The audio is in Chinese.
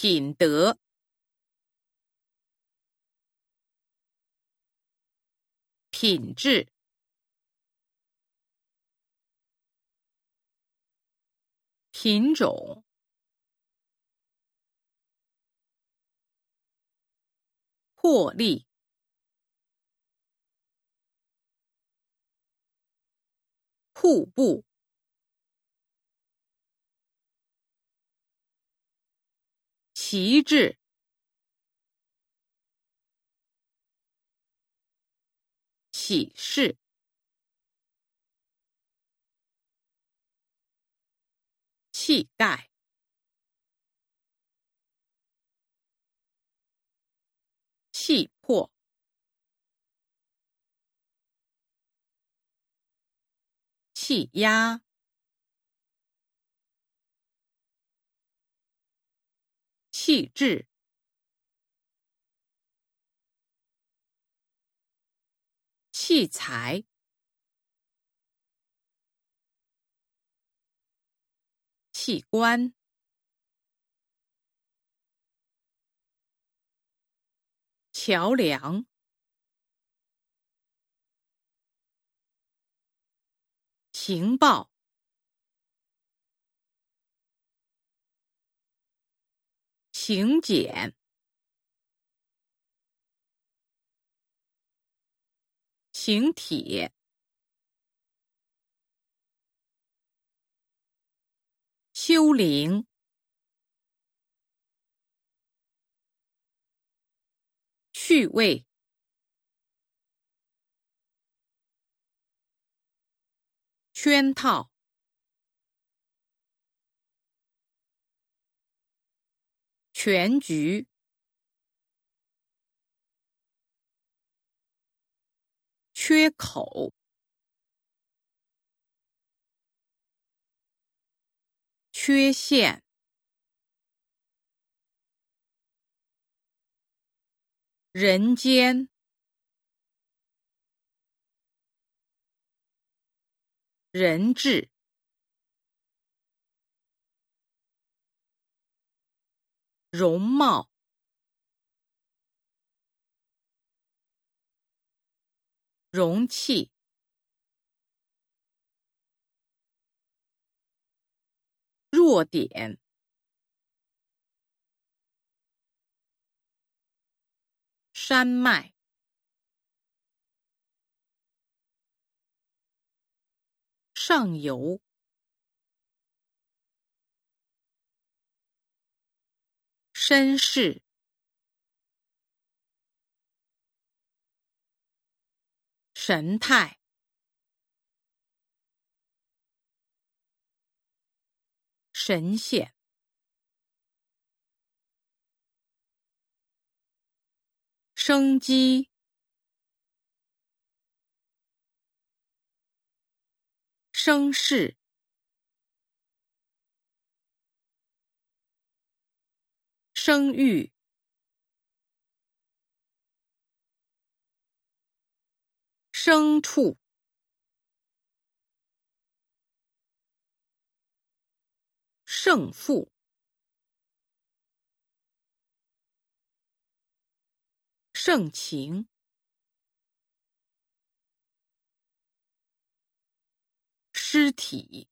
品德。品质。品种。获利。瀑布。旗帜。启示。气概。气魄。气压。气质。器材。器官。桥梁。情报。请柬。请帖。丘陵。趣味。圈套。全局。缺口。缺陷。人间。人质。容貌。容器。弱点。山脉。上游。绅士。神态。神仙。生机。声势。声誉。牲畜。胜负。盛情。尸体。